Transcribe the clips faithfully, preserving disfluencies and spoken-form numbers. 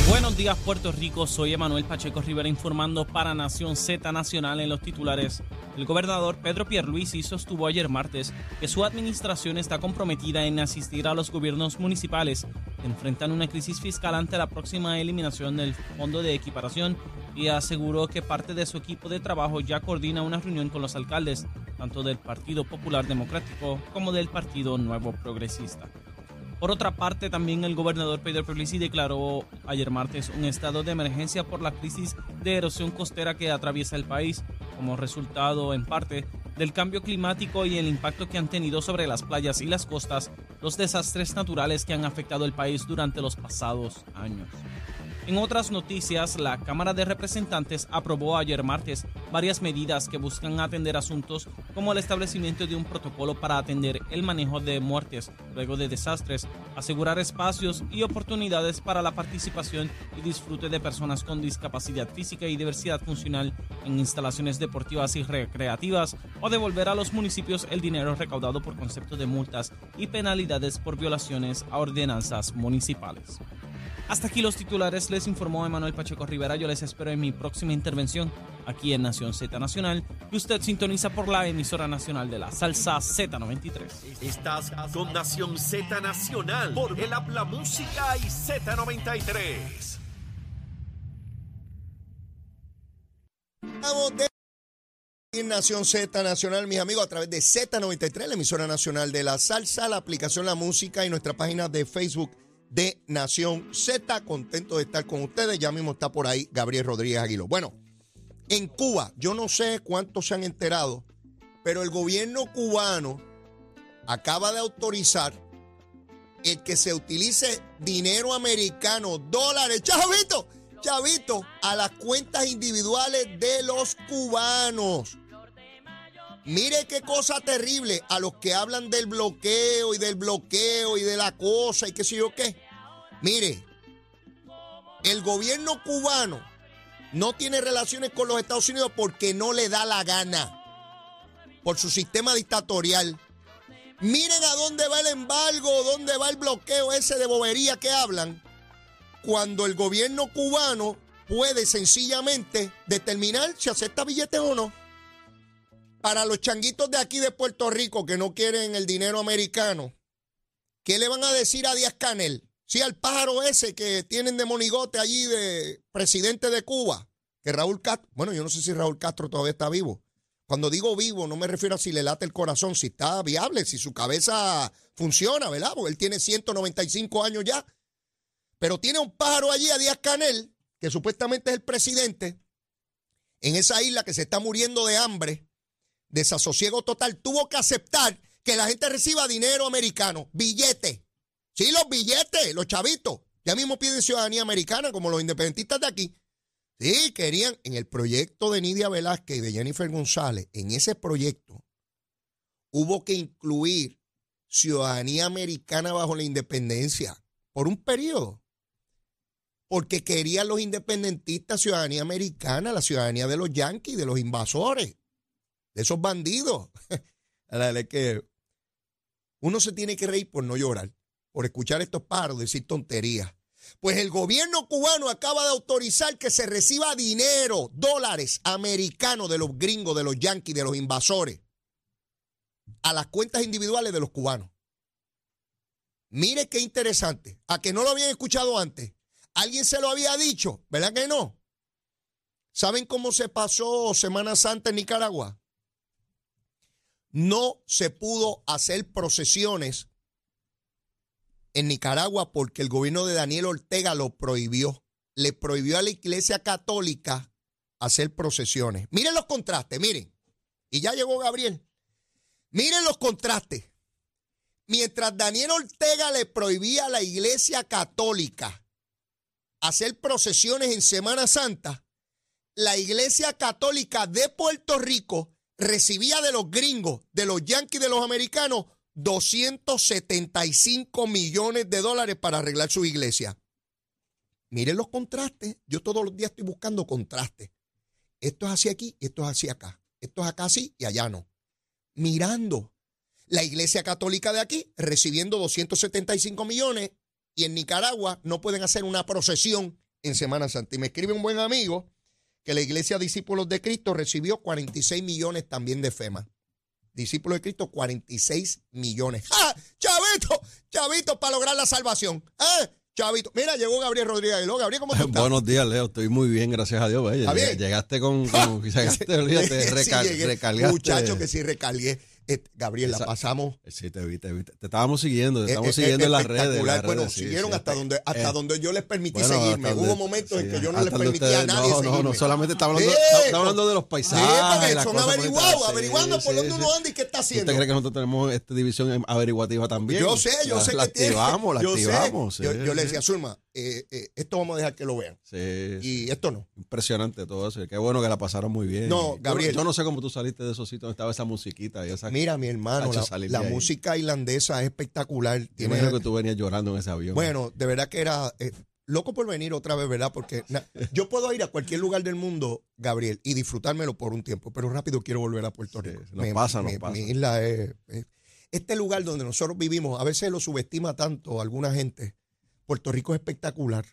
Buenos días, Puerto Rico. Soy Emanuel Pacheco Rivera informando para Nación Zeta Nacional en los titulares. El gobernador Pedro Pierluisi sostuvo ayer martes que su administración está comprometida en asistir a los gobiernos municipales que enfrentan una crisis fiscal ante la próxima eliminación del Fondo de Equiparación y aseguró que parte de su equipo de trabajo ya coordina una reunión con los alcaldes, tanto del Partido Popular Democrático como del Partido Nuevo Progresista. Por otra parte, también el gobernador Pedro Pierluisi declaró ayer martes un estado de emergencia por la crisis de erosión costera que atraviesa el país, como resultado en parte del cambio climático y el impacto que han tenido sobre las playas y las costas los desastres naturales que han afectado el país durante los pasados años. En otras noticias, la Cámara de Representantes aprobó ayer martes varias medidas que buscan atender asuntos como el establecimiento de un protocolo para atender el manejo de muertes luego de desastres, asegurar espacios y oportunidades para la participación y disfrute de personas con discapacidad física y diversidad funcional en instalaciones deportivas y recreativas, o devolver a los municipios el dinero recaudado por concepto de multas y penalidades por violaciones a ordenanzas municipales. Hasta aquí los titulares, les informó Emanuel Pacheco Rivera. Yo les espero en mi próxima intervención aquí en Nación Zeta Nacional, que usted sintoniza por la emisora nacional de la salsa Z noventa y tres. Estás con Nación Zeta Nacional por el app La Música y Z noventa y tres. Vamos de... En Nación Zeta Nacional, mis amigos, a través de Z noventa y tres, la emisora nacional de la salsa, la aplicación La Música y nuestra página de Facebook de Nación Z. Contento de estar con ustedes. Ya mismo está por ahí Gabriel Rodríguez Aguiló. Bueno, en Cuba, yo no sé cuántos se han enterado, pero el gobierno cubano acaba de autorizar el que se utilice dinero americano, dólares, chavito, chavito, a las cuentas individuales de los cubanos. Mire qué cosa terrible a los que hablan del bloqueo y del bloqueo y de la cosa y qué sé yo qué. Mire, el gobierno cubano no tiene relaciones con los Estados Unidos porque no le da la gana por su sistema dictatorial. Miren a dónde va el embargo, dónde va el bloqueo ese de bobería que hablan, cuando el gobierno cubano puede sencillamente determinar si acepta billetes o no. Para los changuitos de aquí de Puerto Rico que no quieren el dinero americano, ¿qué le van a decir a Díaz Canel? Sí, al pájaro ese que tienen de monigote allí de presidente de Cuba, que Raúl Castro, bueno, yo no sé si Raúl Castro todavía está vivo. Cuando digo vivo, no me refiero a si le late el corazón, si está viable, si su cabeza funciona, ¿verdad? Porque él tiene ciento noventa y cinco años ya. Pero tiene un pájaro allí a Díaz Canel, que supuestamente es el presidente, en esa isla que se está muriendo de hambre. Desasosiego total, tuvo que aceptar que la gente reciba dinero americano, billetes. Sí, los billetes, los chavitos. Ya mismo piden ciudadanía americana, como los independentistas de aquí. Sí, querían, en el proyecto de Nidia Velázquez y de Jennifer González, en ese proyecto, hubo que incluir ciudadanía americana bajo la independencia por un periodo. porque querían los independentistas ciudadanía americana, la ciudadanía de los yanquis, de los invasores, de esos bandidos. A la verdad que uno se tiene que reír por no llorar, por escuchar a estos pájaros decir tonterías. Pues el gobierno cubano acaba de autorizar que se reciba dinero, dólares americanos de los gringos, de los yanquis, de los invasores, a las cuentas individuales de los cubanos. Mire qué interesante. A que no lo habían escuchado antes. Alguien se lo había dicho, ¿verdad que no? ¿Saben cómo se pasó Semana Santa en Nicaragua? No se pudo hacer procesiones en Nicaragua porque el gobierno de Daniel Ortega lo prohibió. Le prohibió a la Iglesia Católica hacer procesiones. Miren los contrastes, miren. Y ya llegó Gabriel. Miren los contrastes. Mientras Daniel Ortega le prohibía a la Iglesia Católica hacer procesiones en Semana Santa, la Iglesia Católica de Puerto Rico recibía de los gringos, de los yanquis, de los americanos, doscientos setenta y cinco millones de dólares para arreglar su iglesia. Miren los contrastes. Yo todos los días estoy buscando contrastes. Esto es así aquí, esto es así acá. Esto es acá así y allá no. Mirando la Iglesia Católica de aquí recibiendo doscientos setenta y cinco millones y en Nicaragua no pueden hacer una procesión en Semana Santa. Y me escribe un buen amigo que la Iglesia Discípulos de Cristo recibió cuarenta y seis millones también de FEMA. Discípulos de Cristo, cuarenta y seis millones. ¡Ah! ¡Chavito! ¡Chavito para lograr la salvación! ¡Ah! ¡Chavito! Mira, llegó Gabriel Rodríguez Aguiló. Gabriel, ¿cómo estás? Buenos días, Leo. Estoy muy bien, gracias a Dios. Lleg llegaste con... con llegaste, olvídate, recal sí, recargaste. Muchacho, que sí recargué. Gabriel, la pasamos. Sí, te vi, te vi. Te estábamos siguiendo, te estábamos siguiendo en las redes. Bueno, siguieron hasta donde hasta donde yo les permití seguirme. Hubo momentos en que yo no les permitía a nadie seguirme. No, no, solamente estaba hablando de los paisajes. Son averiguados, averiguando por dónde uno anda y qué está haciendo. ¿Usted cree que nosotros tenemos esta división averiguativa también? Yo sé, yo sé que la activamos, la activamos. Yo le decía, Zulma, esto vamos a dejar que lo vean. Y esto no. Impresionante todo eso. Qué bueno que la pasaron muy bien. No, Gabriel. Yo no sé cómo tú saliste de esos sitios donde estaba esa musiquita y esas. Mira, mi hermano, la, la música irlandesa es espectacular. Tiene que tú venías llorando en ese avión. Bueno, de verdad que era eh, loco por venir otra vez, ¿verdad? Porque na, yo puedo ir a cualquier lugar del mundo, Gabriel, y disfrutármelo por un tiempo, pero rápido quiero volver a Puerto Rico. Sí, nos me, pasa, nos me, pasa. Mi isla es, es, este lugar donde nosotros vivimos, a veces lo subestima tanto alguna gente. Puerto Rico es espectacular.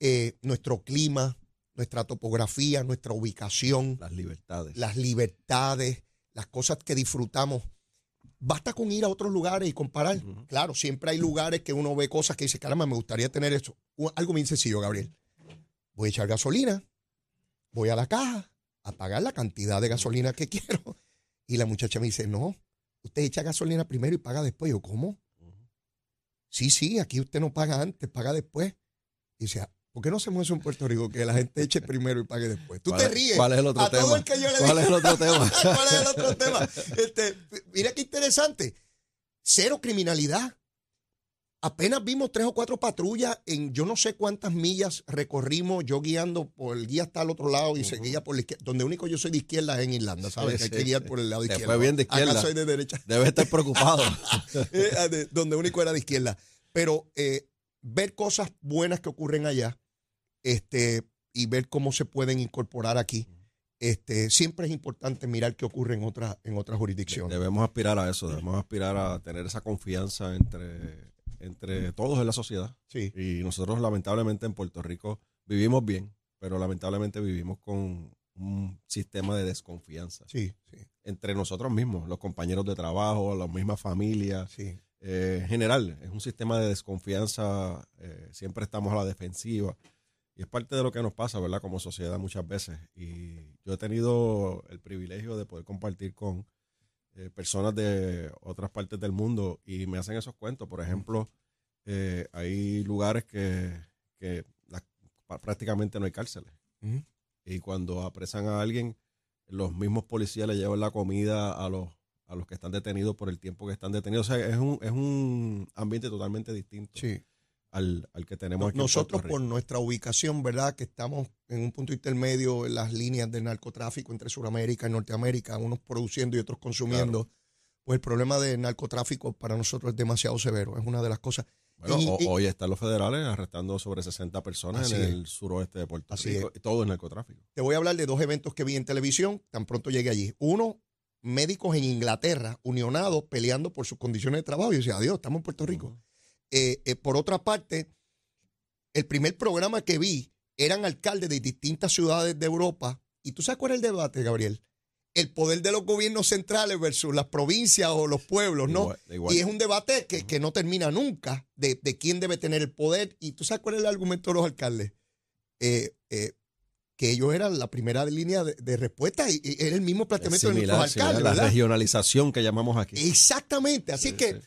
Eh, nuestro clima, nuestra topografía, nuestra ubicación. Las libertades. Las libertades. Las cosas que disfrutamos, basta con ir a otros lugares y comparar. Uh-huh. Claro, siempre hay lugares que uno ve cosas que dice, caramba, me gustaría tener esto. Algo bien sencillo, Gabriel. Voy a echar gasolina, voy a la caja a pagar la cantidad de gasolina que quiero. Y la muchacha me dice, no, usted echa gasolina primero y paga después. Yo, ¿cómo? Uh-huh. Sí, sí, aquí usted no paga antes, paga después. Y dice, ¿por qué no hacemos eso en Puerto Rico? Que la gente eche primero y pague después. Tú te ríes. ¿Cuál es el otro a tema? Todo el que yo le ¿Cuál, es el otro tema? ¿Cuál es el otro tema? Este, mira qué interesante. Cero criminalidad. Apenas vimos tres o cuatro patrullas en yo no sé cuántas millas recorrimos, yo guiando por el guía hasta el otro lado y uh-huh. seguía por la izquierda. Donde único yo soy de izquierda es en Irlanda, ¿sabes? Sí, sí, que hay que guiar por el lado izquierdo. Fue bien de izquierda. Acá soy de derecha. Debes estar preocupado. Donde único era de izquierda. Pero eh, ver cosas buenas que ocurren allá. Este, y ver cómo se pueden incorporar aquí. Este, siempre es importante mirar qué ocurre en otras en otras jurisdicciones. Debemos aspirar a eso, debemos aspirar a tener esa confianza entre, entre todos en la sociedad. Sí. Y nosotros lamentablemente en Puerto Rico vivimos bien, pero lamentablemente vivimos con un sistema de desconfianza. Sí, sí. Entre nosotros mismos, los compañeros de trabajo, las mismas familias. Sí. Eh, en general, es un sistema de desconfianza, eh, siempre estamos a la defensiva. Y es parte de lo que nos pasa, ¿verdad? Como sociedad muchas veces. Y yo he tenido el privilegio de poder compartir con eh, personas de otras partes del mundo y me hacen esos cuentos. Por ejemplo, eh, hay lugares que, que la, prácticamente no hay cárceles. Uh-huh. Y cuando apresan a alguien, los mismos policías le llevan la comida a los, a los que están detenidos por el tiempo que están detenidos. O sea, es un, es un ambiente totalmente distinto. Sí. Al, al que tenemos aquí. Nosotros por nuestra ubicación, ¿verdad? Que estamos en un punto intermedio en las líneas del narcotráfico entre Sudamérica y Norteamérica, unos produciendo y otros consumiendo, claro. Pues el problema del narcotráfico para nosotros es demasiado severo. Es una de las cosas. Bueno, y, y, hoy están los federales arrestando sobre sesenta personas en el suroeste de Puerto Rico, todo el narcotráfico. Te voy a hablar de dos eventos que vi en televisión, tan pronto llegué allí. Uno, médicos en Inglaterra, unionados, peleando por sus condiciones de trabajo. Yo decía, adiós, estamos en Puerto Rico. Uh-huh. eh, eh, por otra parte, el primer programa que vi eran alcaldes de distintas ciudades de Europa. ¿Y tú sabes cuál es el debate, Gabriel? El poder de los gobiernos centrales versus las provincias o los pueblos, ¿no? Igual, igual. Y es un debate que, que no termina nunca de, de quién debe tener el poder. ¿Y tú sabes cuál es el argumento de los alcaldes? Eh, eh, que ellos eran la primera línea de, de respuesta y, y era el mismo planteamiento similar, de nuestros alcaldes. Similar, la regionalización que llamamos aquí. Exactamente. Así sí, que sí.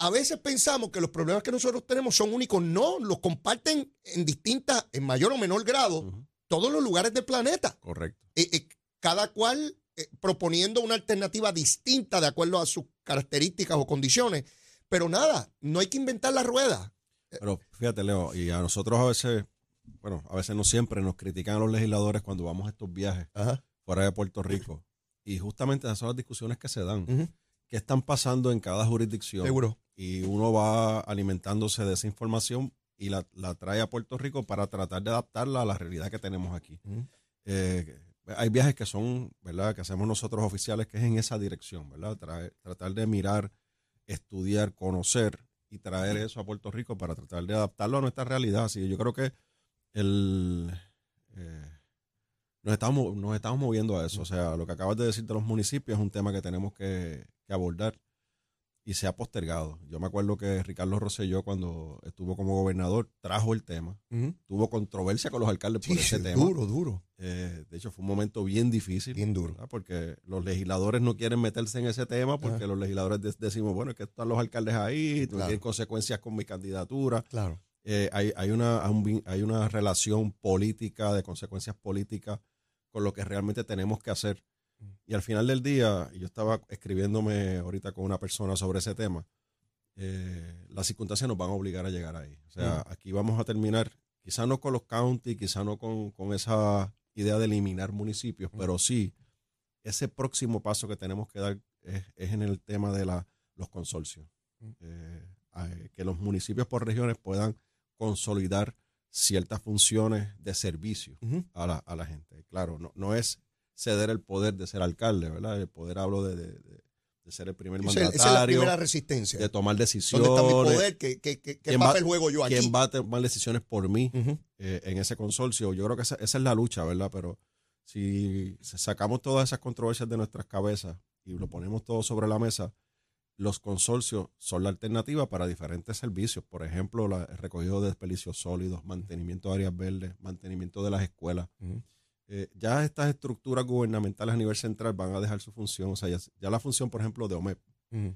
A veces pensamos que los problemas que nosotros tenemos son únicos. No, los comparten en distintas, en mayor o menor grado, uh-huh. todos los lugares del planeta. Correcto. Eh, eh, cada cual proponiendo una alternativa distinta de acuerdo a sus características o condiciones. Pero nada, no hay que inventar la rueda. Pero fíjate, Leo, y a nosotros a veces, bueno, a veces no siempre, nos critican a los legisladores cuando vamos a estos viajes Ajá. fuera de Puerto Rico. Y justamente esas son las discusiones que se dan. Uh-huh. ¿Qué están pasando en cada jurisdicción? Seguro. Y uno va alimentándose de esa información y la, la trae a Puerto Rico para tratar de adaptarla a la realidad que tenemos aquí. Uh-huh. Eh, Hay viajes que son, ¿verdad?, que hacemos nosotros oficiales, que es en esa dirección, ¿verdad? Traer, tratar de mirar, estudiar, conocer y traer eso a Puerto Rico para tratar de adaptarlo a nuestra realidad. Así que yo creo que el, eh, nos, estamos, nos estamos moviendo a eso. O sea, lo que acabas de decir de los municipios es un tema que tenemos que, que abordar y se ha postergado. Yo me acuerdo que Ricardo Rosselló, cuando estuvo como gobernador, trajo el tema. Uh-huh. Tuvo controversia con los alcaldes sí, por ese sí, tema. Duro, duro. Eh, de hecho, fue un momento bien difícil. Bien duro. ¿Verdad? Porque los legisladores no quieren meterse en ese tema porque uh-huh. los legisladores de- decimos, bueno, es que están los alcaldes ahí, claro. tienen consecuencias con mi candidatura. Claro. Eh, hay, hay, una, hay una relación política, de consecuencias políticas con lo que realmente tenemos que hacer. Y al final del día, yo estaba escribiéndome ahorita con una persona sobre ese tema, eh, las circunstancias nos van a obligar a llegar ahí. O sea, uh-huh. aquí vamos a terminar, quizás no con los counties, quizás no con, con esa idea de eliminar municipios, uh-huh. pero sí, ese próximo paso que tenemos que dar es, es en el tema de la, los consorcios. Uh-huh. Eh, que los municipios por regiones puedan consolidar ciertas funciones de servicio uh-huh. a, la, a la gente. Claro, no, no es ceder el poder de ser alcalde, ¿verdad? El poder, hablo de, de, de ser el primer mandatario. Esa es la primera resistencia. De tomar decisiones. ¿Dónde está mi poder? ¿Qué, qué, qué, qué papel va, juego yo aquí? ¿Quién va a tomar decisiones por mí uh-huh. eh, en ese consorcio? Yo creo que esa, esa es la lucha, ¿verdad? Pero si sacamos todas esas controversias de nuestras cabezas y lo ponemos todo sobre la mesa, los consorcios son la alternativa para diferentes servicios. Por ejemplo, la, el recogido de desperdicios sólidos, mantenimiento de áreas verdes, mantenimiento de las escuelas. Uh-huh. Eh, ya estas estructuras gubernamentales a nivel central van a dejar su función. O sea, ya, ya la función, por ejemplo, de OMEP. Uh-huh.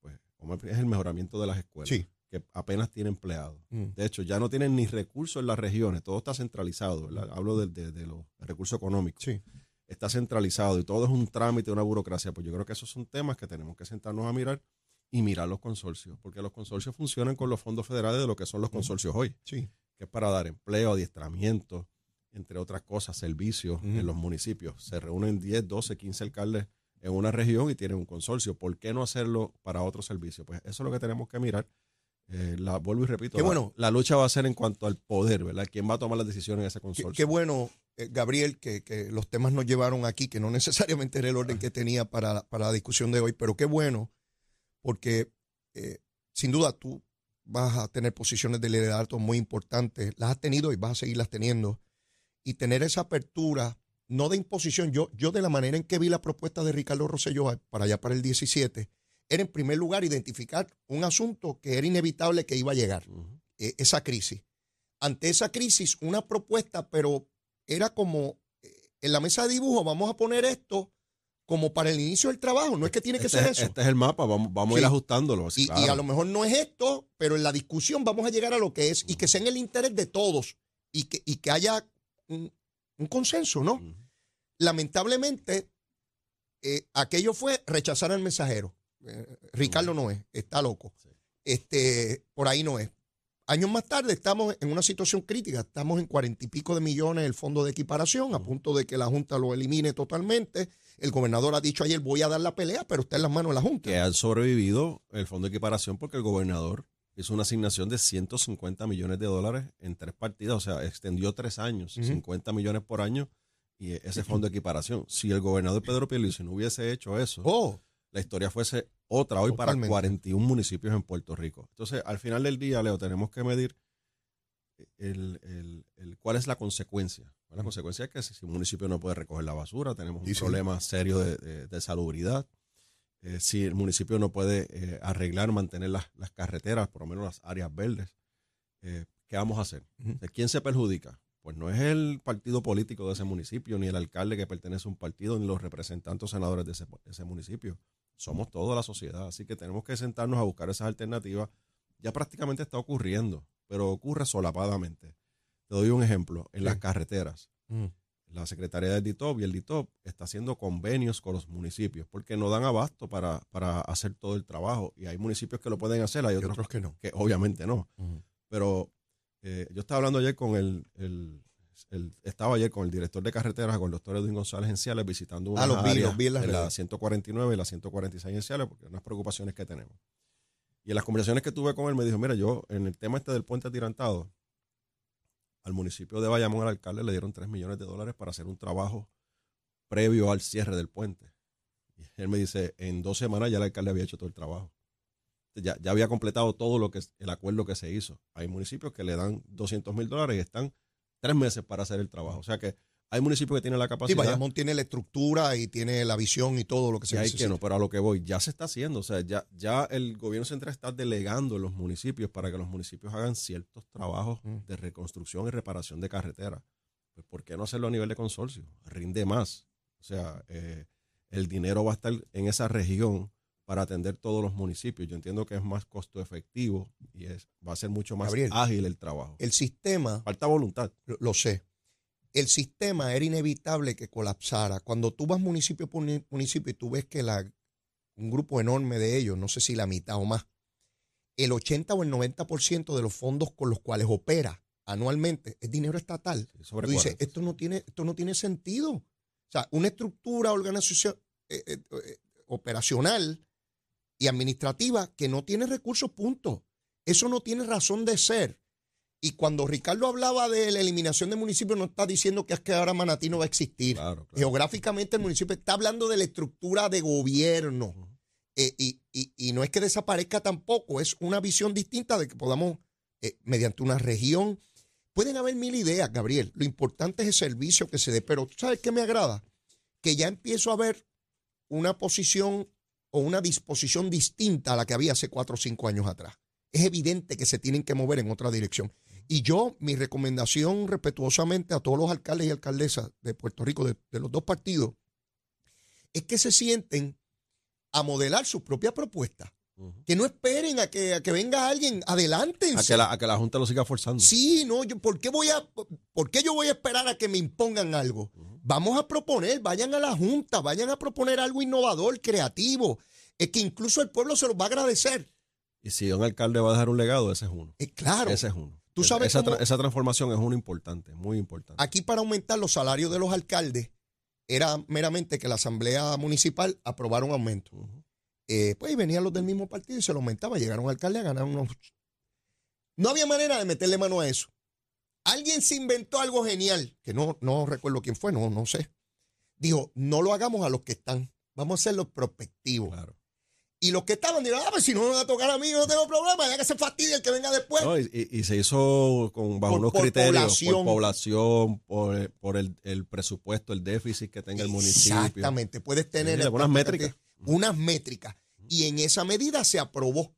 Pues OMEP es el mejoramiento de las escuelas, sí. que apenas tiene empleados. Uh-huh. De hecho, ya no tienen ni recursos en las regiones. Todo está centralizado, ¿verdad? Hablo de, de, de los recursos económicos. Sí. Está centralizado y todo es un trámite, una burocracia. Pues yo creo que esos son temas que tenemos que sentarnos a mirar y mirar los consorcios. Porque los consorcios funcionan con los fondos federales de lo que son los consorcios uh-huh. hoy. Sí. Que es para dar empleo, adiestramiento, entre otras cosas, servicios uh-huh. en los municipios. Se reúnen diez, doce, quince alcaldes en una región y tienen un consorcio. ¿Por qué no hacerlo para otro servicio? Pues eso es lo que tenemos que mirar. Eh, la, vuelvo y repito, la, bueno, la lucha va a ser en cuanto al poder, ¿verdad? ¿Quién va a tomar las decisiones en ese consorcio? Qué, qué bueno, eh, Gabriel, que, que los temas nos llevaron aquí, que no necesariamente era el orden que tenía para, para la discusión de hoy, pero qué bueno, porque eh, sin duda tú vas a tener posiciones de liderazgo muy importantes. Las has tenido y vas a seguirlas teniendo. Y tener esa apertura, no de imposición. Yo, yo de la manera en que vi la propuesta de Ricardo Rosselló para allá para el diecisiete, era en primer lugar identificar un asunto que era inevitable que iba a llegar, uh-huh. eh, esa crisis. Ante esa crisis, una propuesta, pero era como, eh, en la mesa de dibujo vamos a poner esto como para el inicio del trabajo, no es que tiene que este ser es, eso. Este es el mapa, vamos, vamos sí. a ir ajustándolo. Así, y, claro. y a lo mejor no es esto, pero en la discusión vamos a llegar a lo que es, uh-huh. y que sea en el interés de todos, y que, y que haya Un, un consenso, ¿no? Uh-huh. Lamentablemente, eh, aquello fue rechazar al mensajero. Eh, Ricardo uh-huh. no es, está loco. Sí. Este, por ahí no es. Años más tarde estamos en una situación crítica, estamos en cuarenta y pico de millones el fondo de equiparación, uh-huh. a punto de que la Junta lo elimine totalmente. El gobernador ha dicho ayer voy a dar la pelea, pero está en las manos de la Junta. Que han sobrevivido el fondo de equiparación porque el gobernador hizo una asignación de ciento cincuenta millones de dólares en tres partidas, o sea, extendió tres años, uh-huh. cincuenta millones por año, y ese fondo de equiparación. Si el gobernador Pedro Pierluisi no hubiese hecho eso, oh. la historia fuese otra hoy. Totalmente. Para cuarenta y un municipios en Puerto Rico. Entonces, al final del día, Leo, tenemos que medir el, el, el cuál es la consecuencia. La consecuencia es que si, si un municipio no puede recoger la basura, tenemos un sí, sí. problema serio de, de, de salubridad. Eh, si el municipio no puede eh, arreglar, mantener las, las carreteras, por lo menos las áreas verdes, eh, ¿qué vamos a hacer? Uh-huh. ¿Quién se perjudica? Pues no es el partido político de ese municipio, ni el alcalde que pertenece a un partido, ni los representantes o senadores de ese, de ese municipio. Somos toda la sociedad, así que tenemos que sentarnos a buscar esas alternativas. Ya prácticamente está ocurriendo, pero ocurre solapadamente. Te doy un ejemplo, en sí. las carreteras. Mm. La Secretaría del D I T O P y el D I T O P está haciendo convenios con los municipios porque no dan abasto para, para hacer todo el trabajo. Y hay municipios que lo pueden hacer, hay otros, otros que no. Que obviamente no. Mm. Pero eh, yo estaba hablando ayer con el, el, el... Estaba ayer con el director de carreteras, con el doctor Edwin González en Ciales, visitando unas ah, áreas vi, vi en la ciento cuarenta y nueve y la ciento cuarenta y seis en Ciales porque son las preocupaciones que tenemos. Y en las conversaciones que tuve con él me dijo, mira, yo en el tema este del puente atirantado, al municipio de Bayamón, al alcalde, le dieron tres millones de dólares para hacer un trabajo previo al cierre del puente. Y él me dice, en dos semanas ya el alcalde había hecho todo el trabajo. Ya, ya había completado todo lo que el acuerdo que se hizo. Hay municipios que le dan doscientos mil dólares y están tres meses para hacer el trabajo. O sea que hay municipios que tienen la capacidad. Sí, Bayamón tiene la estructura y tiene la visión y todo lo que se necesita. Hay que no, pero a lo que voy, ya se está haciendo. O sea, ya, ya el gobierno central está delegando en los municipios para que los municipios hagan ciertos trabajos mm. de reconstrucción y reparación de carreteras. Pues, ¿por qué no hacerlo a nivel de consorcio? Rinde más. O sea, eh, el dinero va a estar en esa región para atender todos los municipios. Yo entiendo que es más costo efectivo y es, va a ser mucho más Gabriel, ágil el trabajo. El sistema... Falta voluntad. Lo, lo sé. El sistema era inevitable que colapsara. Cuando tú vas municipio por municipio y tú ves que la, un grupo enorme de ellos, no sé si la mitad o más, el ochenta o el noventa por ciento de los fondos con los cuales opera anualmente es dinero estatal. Sí, tú dices, esto no, tiene, esto no tiene sentido. O sea, una estructura organización, eh, eh, eh, operacional y administrativa que no tiene recursos, punto. Eso no tiene razón de ser. Y cuando Ricardo hablaba de la eliminación de municipios, no está diciendo que es que ahora Manatí no va a existir. Claro, claro. Geográficamente el municipio está hablando de la estructura de gobierno. Uh-huh. eh, y, y, y no es que desaparezca tampoco, es una visión distinta de que podamos, eh, mediante una región. Pueden haber mil ideas, Gabriel. Lo importante es el servicio que se dé. Pero ¿sabes qué me agrada? Que ya empiezo a ver una posición o una disposición distinta a la que había hace cuatro o cinco años atrás. Es evidente que se tienen que mover en otra dirección. Y yo, mi recomendación respetuosamente a todos los alcaldes y alcaldesas de Puerto Rico, de, de los dos partidos, es que se sienten a modelar sus propias propuestas. Uh-huh. Que no esperen a que, a que venga alguien, adelántense. A que, la, a que la Junta lo siga forzando. Sí, no, yo, ¿por qué voy a, por qué yo voy a esperar a que me impongan algo? Uh-huh. Vamos a proponer, vayan a la Junta, vayan a proponer algo innovador, creativo, es que incluso el pueblo se los va a agradecer. Y si un alcalde va a dejar un legado, ese es uno. Eh, claro. Ese es uno. ¿Tú sabes esa, cómo, esa transformación es una importante, muy importante. Aquí para aumentar los salarios de los alcaldes era meramente que la Asamblea Municipal aprobara un aumento. Uh-huh. eh, pues venían los del mismo partido y se lo aumentaba. Llegaron alcaldes a ganar unos... No había manera de meterle mano a eso. Alguien se inventó algo genial, que no, no recuerdo quién fue, no, no sé. Dijo, no lo hagamos a los que están, vamos a hacerlo prospectivo. Claro. Y los que estaban dijeron, ah, pues si no me va a tocar a mí, yo no tengo problema, ya que se fastidie el que venga después. No, y, y se hizo con, bajo por, unos por criterios, población. por población, por, por el, el presupuesto, el déficit que tenga el municipio. Exactamente, puedes tener... Sí, unas métricas. Unas métricas. Y en esa medida se aprobó.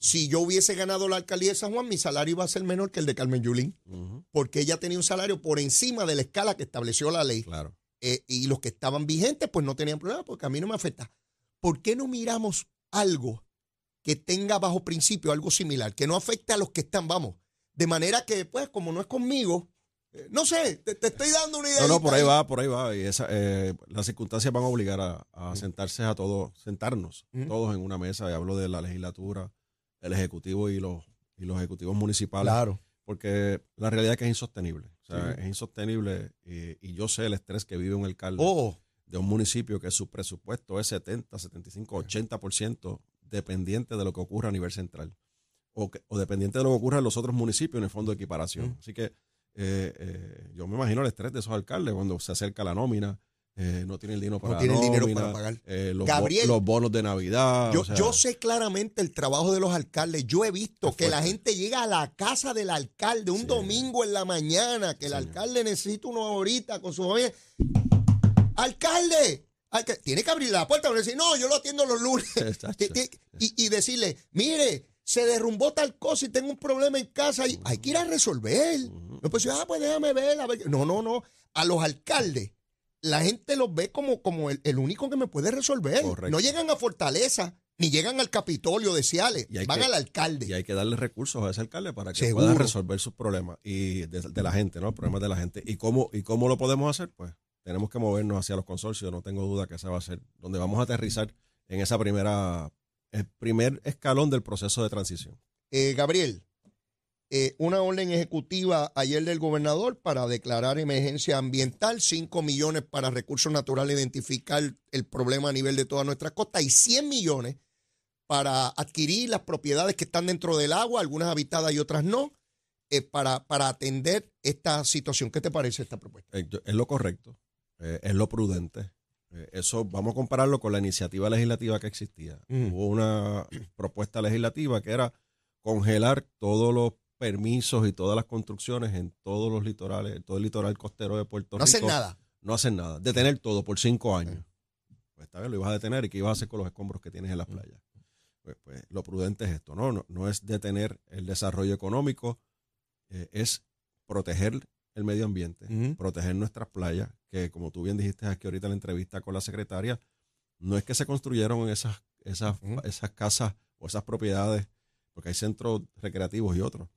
Si yo hubiese ganado la alcaldía de San Juan, mi salario iba a ser menor que el de Carmen Yulín, uh-huh. porque ella tenía un salario por encima de la escala que estableció la ley. Claro. Eh, y los que estaban vigentes, pues no tenían problema, porque a mí no me afecta. ¿Por qué no miramos algo que tenga bajo principio algo similar, que no afecte a los que están, vamos? De manera que, pues, como no es conmigo, eh, no sé, te, te estoy dando una idea. No, no, por ahí va, por ahí va. Y esa, eh, las circunstancias van a obligar a, a sentarse a todos, sentarnos ¿Mm? todos en una mesa. Y hablo de la legislatura, el ejecutivo y los, y los ejecutivos municipales. Claro. Porque la realidad es que es insostenible. O sea, sí. es insostenible. Y, y yo sé el estrés que vive un alcalde. Oh. de un municipio que su presupuesto es setenta, setenta y cinco, ochenta por ciento dependiente de lo que ocurra a nivel central. o, que, o dependiente de lo que ocurra en los otros municipios en el fondo de equiparación. Mm. Así que eh, eh, yo me imagino el estrés de esos alcaldes cuando se acerca la nómina, eh, no tienen el dinero para, no tienen la nómina, dinero para pagar eh, los, Gabriel, bo, los bonos de Navidad. Yo, o sea, yo sé claramente el trabajo de los alcaldes. Yo he visto que la gente llega a la casa del alcalde un sí. domingo en la mañana, que el Señor. alcalde necesita una horita con sus jóvenes. ¡Alcalde! Alcalde, tiene que abrir la puerta y decir, no, yo lo atiendo los lunes. y, y decirle, mire, se derrumbó tal cosa y tengo un problema en casa y hay que ir a resolver. Uh-huh. No, pues, ah, pues déjame ver, a ver. No, no, no. A los alcaldes, la gente los ve como, como el, el único que me puede resolver. Correcto. No llegan a Fortaleza, ni llegan al Capitolio de Ciales, van que, al alcalde. Y hay que darle recursos a ese alcalde para que Seguro. pueda resolver sus problemas y de, de la gente, ¿no? Problemas de la gente. ¿Y cómo, y cómo lo podemos hacer? Pues tenemos que movernos hacia los consorcios, no tengo duda que esa va a ser donde vamos a aterrizar en esa primera, el primer escalón del proceso de transición. Eh, Gabriel, eh, una orden ejecutiva ayer del gobernador para declarar emergencia ambiental, cinco millones para recursos naturales, identificar el problema a nivel de todas nuestras costas y cien millones para adquirir las propiedades que están dentro del agua, algunas habitadas y otras no. Eh, para, para atender esta situación. ¿Qué te parece esta propuesta? Es lo correcto. Eh, es lo prudente. Eh, eso vamos a compararlo con la iniciativa legislativa que existía. Mm. Hubo una propuesta legislativa que era congelar todos los permisos y todas las construcciones en todos los litorales, todo el litoral costero de Puerto no Rico. No hacer nada. No hacer nada. Detener todo por cinco años. Mm. Pues esta vez lo ibas a detener y qué ibas a hacer con los escombros que tienes en las playas. Mm. Pues, pues lo prudente es esto, ¿no? No, no es detener el desarrollo económico, eh, es proteger el medio ambiente, uh-huh. proteger nuestras playas, que como tú bien dijiste aquí ahorita en la entrevista con la secretaria, no es que se construyeron esas, esas, uh-huh. esas casas o esas propiedades, porque hay centros recreativos y otros,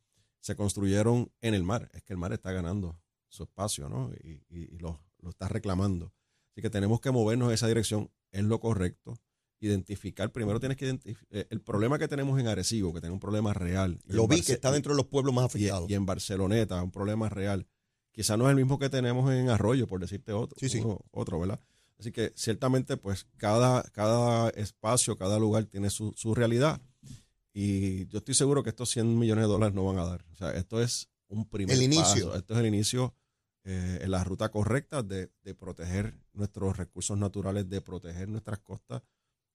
se construyeron en el mar, es que el mar está ganando su espacio, ¿no? Y, y, y lo, lo está reclamando. Así que tenemos que movernos en esa dirección, es lo correcto. Identificar, primero tienes que identificar el problema que tenemos en Arecibo, que tiene un problema real. Lo vi que está dentro de los pueblos más afectados. Y, y en Barceloneta, un problema real. Quizás no es el mismo que tenemos en Arroyo, por decirte otro, sí, sí. Uno, otro, ¿verdad? Así que ciertamente, pues, cada, cada espacio, cada lugar tiene su, su realidad. Y yo estoy seguro que estos cien millones de dólares no van a dar. O sea, esto es un primer el paso. Inicio. Esto es el inicio eh, en la ruta correcta de, de proteger nuestros recursos naturales, de proteger nuestras costas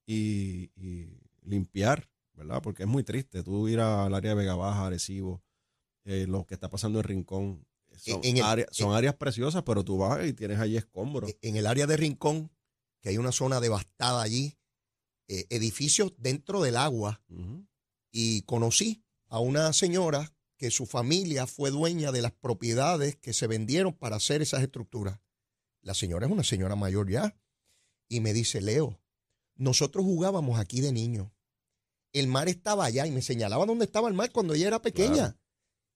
y, y limpiar, ¿verdad? Porque es muy triste tú ir al área de Vega Baja, Arecibo, eh, lo que está pasando en Rincón. Son, en el, área, son en, áreas preciosas, pero tú vas y tienes allí escombros. En el área de Rincón, que hay una zona devastada allí, eh, edificios dentro del agua, uh-huh. y conocí a una señora que su familia fue dueña de las propiedades que se vendieron para hacer esas estructuras. La señora es una señora mayor ya, y me dice, Leo, nosotros jugábamos aquí de niños. El mar estaba allá y me señalaba dónde estaba el mar cuando ella era pequeña. Claro.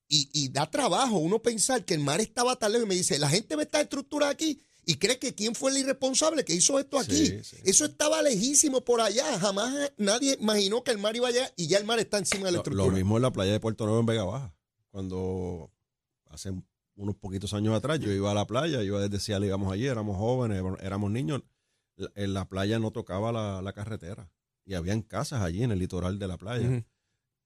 Y, y da trabajo uno pensar que el mar estaba tan lejos y me dice, la gente ve estas estructuras aquí y cree que quién fue el irresponsable que hizo esto aquí. Sí, sí. Eso estaba lejísimo por allá. Jamás nadie imaginó que el mar iba allá y ya el mar está encima de la estructura. Lo, lo mismo en la playa de Puerto Nuevo en Vega Baja. Cuando hace unos poquitos años atrás yo iba a la playa, yo desde Ciales íbamos allí, éramos jóvenes, éramos niños. La, en la playa no tocaba la, la carretera y habían casas allí en el litoral de la playa. Uh-huh.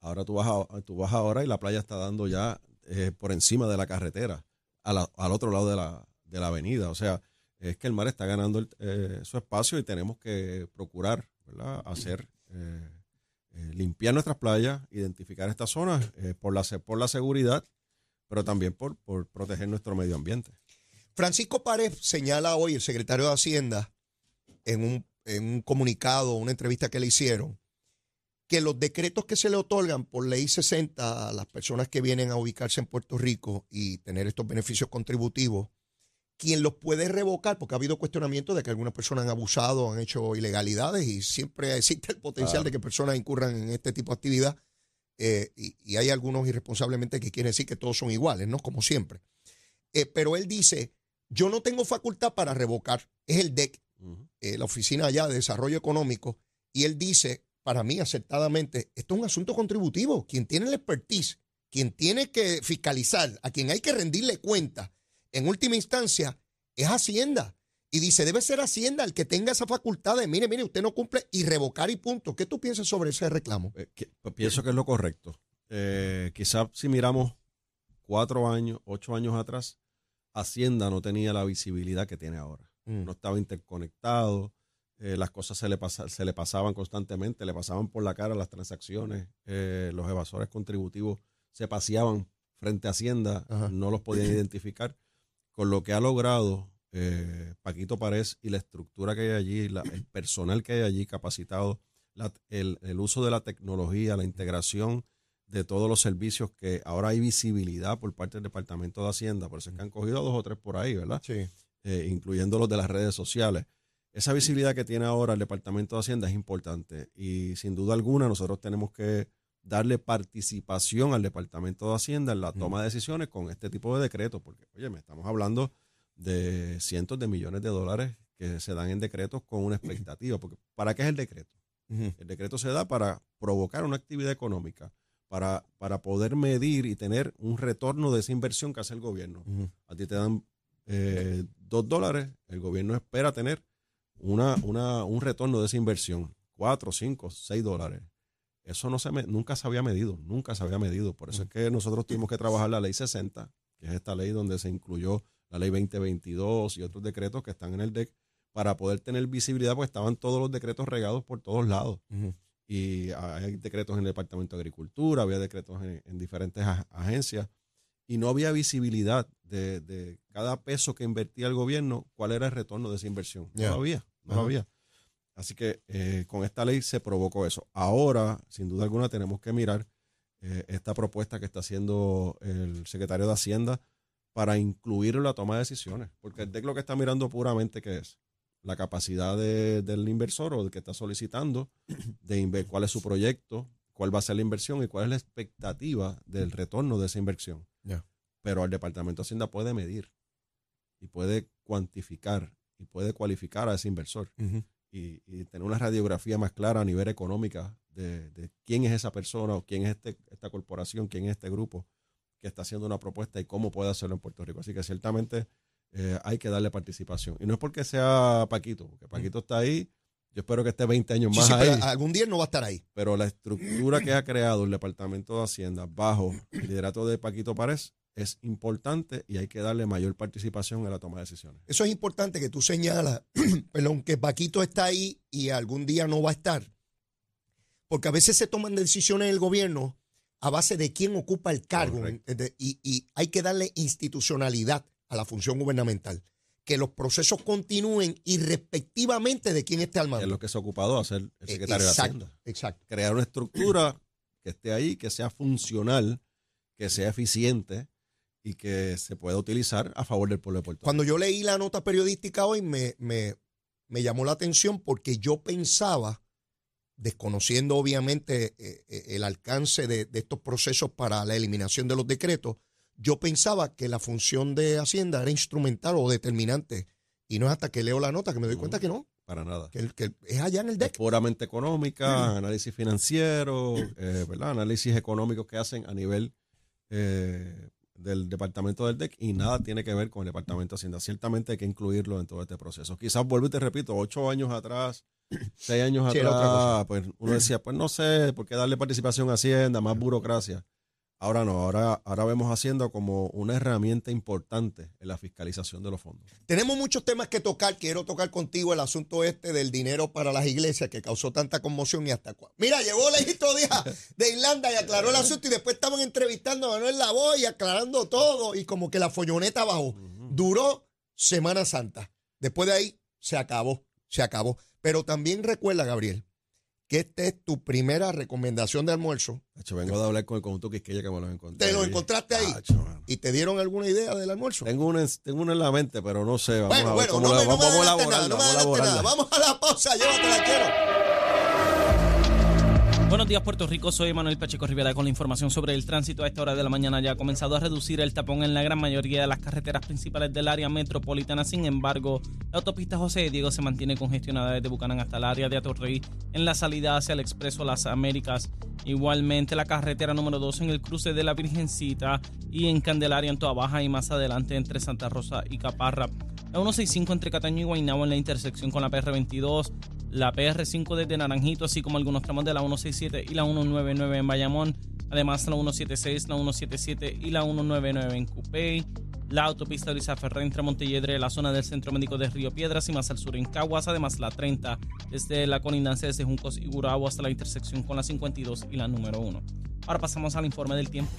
Ahora tú vas, a, tú vas ahora y la playa está dando ya eh, por encima de la carretera, a la, al otro lado de la, de la avenida. O sea, es que el mar está ganando el, eh, su espacio y tenemos que procurar, ¿verdad? Hacer, eh, eh, limpiar nuestras playas, identificar estas zonas eh, por, la, por la seguridad, pero también por, por proteger nuestro medio ambiente. Francisco Párez señala hoy, el secretario de Hacienda, en un, en un comunicado, una entrevista que le hicieron, que los decretos que se le otorgan por ley sesenta a las personas que vienen a ubicarse en Puerto Rico y tener estos beneficios contributivos, quien los puede revocar, porque ha habido cuestionamientos de que algunas personas han abusado, han hecho ilegalidades y siempre existe el potencial ah. de que personas incurran en este tipo de actividad eh, y, y hay algunos irresponsablemente que quieren decir que todos son iguales, ¿no? Como siempre. Eh, pero él dice, yo no tengo facultad para revocar, es el D E C, uh-huh. eh, la oficina allá de desarrollo económico, y él dice, para mí, acertadamente, esto es un asunto contributivo. Quien tiene la expertise, quien tiene que fiscalizar, a quien hay que rendirle cuenta, en última instancia, es Hacienda. Y dice, debe ser Hacienda el que tenga esa facultad de, mire, mire, usted no cumple, y revocar y punto. ¿Qué tú piensas sobre ese reclamo? Eh, que, pienso que es lo correcto. Eh, quizás si miramos cuatro años, ocho años atrás, Hacienda no tenía la visibilidad que tiene ahora. Mm. No estaba interconectado, eh, las cosas se le, pasa, se le pasaban constantemente, le pasaban por la cara las transacciones, eh, los evasores contributivos se paseaban frente a Hacienda, Ajá. no los podían identificar. Con lo que ha logrado eh, Paquito Parés y la estructura que hay allí, la, el personal que hay allí capacitado, la, el, el uso de la tecnología, la integración de todos los servicios, que ahora hay visibilidad por parte del Departamento de Hacienda, por eso es que han cogido dos o tres por ahí, ¿verdad? Sí. Eh, incluyendo los de las redes sociales. Esa visibilidad que tiene ahora el Departamento de Hacienda es importante y sin duda alguna nosotros tenemos que darle participación al Departamento de Hacienda en la toma de decisiones con este tipo de decretos, porque, oye, me estamos hablando de cientos de millones de dólares que se dan en decretos con una expectativa, porque ¿para qué es el decreto? Uh-huh. El decreto se da para provocar una actividad económica, para, para poder medir y tener un retorno de esa inversión que hace el gobierno. Uh-huh. A ti te dan eh, dos dólares, el gobierno espera tener una, una, un retorno de esa inversión, cuatro, cinco, seis dólares. Eso no se me, nunca se había medido, nunca se había medido. Por eso es que nosotros tuvimos que trabajar la ley sesenta, que es esta ley donde se incluyó la ley veinte veintidós y otros decretos que están en el D E C, para poder tener visibilidad, porque estaban todos los decretos regados por todos lados. Uh-huh. Y hay decretos en el Departamento de Agricultura, había decretos en, en diferentes ag- agencias, y no había visibilidad de, de cada peso que invertía el gobierno, cuál era el retorno de esa inversión. Yeah. No lo había, no lo uh-huh. había. Así que eh, con esta ley se provocó eso. Ahora, sin duda alguna, tenemos que mirar eh, esta propuesta que está haciendo el secretario de Hacienda para incluir la toma de decisiones. Porque el D E C lo que está mirando puramente, ¿qué es? La capacidad de, del inversor o del que está solicitando, de inver- cuál es su proyecto, cuál va a ser la inversión y cuál es la expectativa del retorno de esa inversión. Yeah. Pero el Departamento de Hacienda puede medir y puede cuantificar y puede cualificar a ese inversor. Uh-huh. Y, y tener una radiografía más clara a nivel económica de, de quién es esa persona o quién es este, esta corporación, quién es este grupo que está haciendo una propuesta y cómo puede hacerlo en Puerto Rico. Así que ciertamente eh, hay que darle participación. Y no es porque sea Paquito, porque Paquito está ahí, yo espero que esté veinte años sí, más sí, ahí. Pero algún día no va a estar ahí. Pero la estructura que ha creado el Departamento de Hacienda bajo el liderato de Paquito Parés es importante y hay que darle mayor participación a la toma de decisiones. Eso es importante que tú señalas, pero aunque Paquito está ahí y algún día no va a estar, porque a veces se toman decisiones en el gobierno a base de quién ocupa el cargo y, y hay que darle institucionalidad a la función gubernamental, que los procesos continúen y respectivamente de quién esté al mando. Es lo que se ha ocupado de hacer el secretario exacto, de Hacienda. Exacto. Crear una estructura que esté ahí, que sea funcional, que sea eficiente, y que se pueda utilizar a favor del pueblo de Puerto Rico. Cuando yo leí la nota periodística hoy me, me, me llamó la atención porque yo pensaba, desconociendo obviamente eh, el alcance de, de estos procesos para la eliminación de los decretos, yo pensaba que la función de Hacienda era instrumental o determinante y no es hasta que leo la nota que me doy no, cuenta que no. Para nada. Que, que es allá en el D E C. Es puramente económica, mm. análisis financiero, mm. eh, ¿verdad? Análisis económicos que hacen a nivel eh, del departamento del D E C y nada tiene que ver con el departamento de Hacienda. Ciertamente hay que incluirlo en todo este proceso. Quizás, vuelvo y te repito, ocho años atrás, seis años sí, atrás, pues uno decía, pues no sé, ¿por qué darle participación a Hacienda? Más burocracia. Ahora no, ahora, ahora vemos Hacienda como una herramienta importante en la fiscalización de los fondos. Tenemos muchos temas que tocar. Quiero tocar contigo el asunto este del dinero para las iglesias que causó tanta conmoción y hasta cuándo. Mira, llegó la historia de Irlanda y aclaró el asunto y después estaban entrevistando a Manuel Lavoe y aclarando todo y como que la folloneta bajó. Duró Semana Santa. Después de ahí se acabó, se acabó. Pero también recuerda, Gabriel, que esta es tu primera recomendación de almuerzo. Acho, vengo de hablar con el conjunto Quisqueya que me los encontré. ¿Te los encontraste ahí? Acho, ¿y te dieron alguna idea del almuerzo? Tengo una, tengo una en la mente, pero no sé. Vamos bueno, a ver bueno, cómo no la, me, vamos, no me vamos nada, no vamos me nada. Vamos a la pausa, llévatela, quiero. Buenos días, Puerto Rico. Soy Emanuel Pacheco Rivera con la información sobre el tránsito. A esta hora de la mañana ya ha comenzado a reducir el tapón en la gran mayoría de las carreteras principales del área metropolitana. Sin embargo, la autopista José de Diego se mantiene congestionada desde Bucanán hasta el área de Atorrey en la salida hacia el Expreso Las Américas. Igualmente, la carretera número dos en el cruce de la Virgencita y en Candelaria en Toa Baja y más adelante entre Santa Rosa y Caparra. La ciento sesenta y cinco entre Cataño y Guaynabo en la intersección con la P R veintidós, la P R cinco desde Naranjito, así como algunos tramos de la ciento sesenta y siete y la ciento noventa y nueve en Bayamón. Además, la ciento setenta y seis, la ciento setenta y siete y la ciento noventa y nueve en Cupey. La autopista Luisa Ferré entre Montelledre, la zona del Centro Médico de Río Piedras y más al sur en Caguas. Además, la treinta desde la colindancia desde Juncos y Gurabo hasta la intersección con la cincuenta y dos y la número uno. Ahora pasamos al informe del tiempo.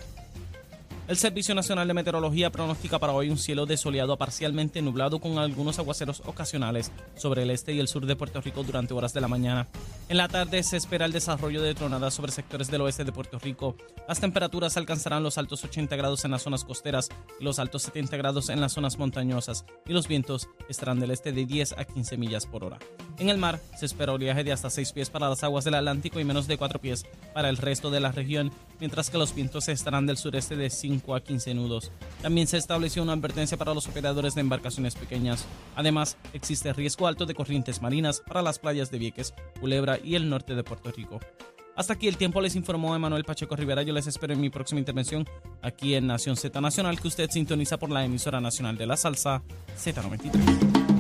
El Servicio Nacional de Meteorología pronostica para hoy un cielo desoleado a parcialmente nublado con algunos aguaceros ocasionales sobre el este y el sur de Puerto Rico durante horas de la mañana. En la tarde se espera el desarrollo de tronadas sobre sectores del oeste de Puerto Rico. Las temperaturas alcanzarán los altos ochenta grados en las zonas costeras y los altos setenta grados en las zonas montañosas, y los vientos estarán del este de diez a quince millas por hora. En el mar se espera oleaje de hasta seis pies para las aguas del Atlántico y menos de cuatro pies para el resto de la región, mientras que los vientos estarán del sureste de cinco a quince nudos. También se estableció una advertencia para los operadores de embarcaciones pequeñas. Además, existe riesgo alto de corrientes marinas para las playas de Vieques, Culebra y el norte de Puerto Rico. Hasta aquí el tiempo, les informó Emanuel Pacheco Rivera. Yo les espero en mi próxima intervención aquí en Nación Zeta Nacional, que usted sintoniza por la emisora nacional de la salsa Z noventa y tres.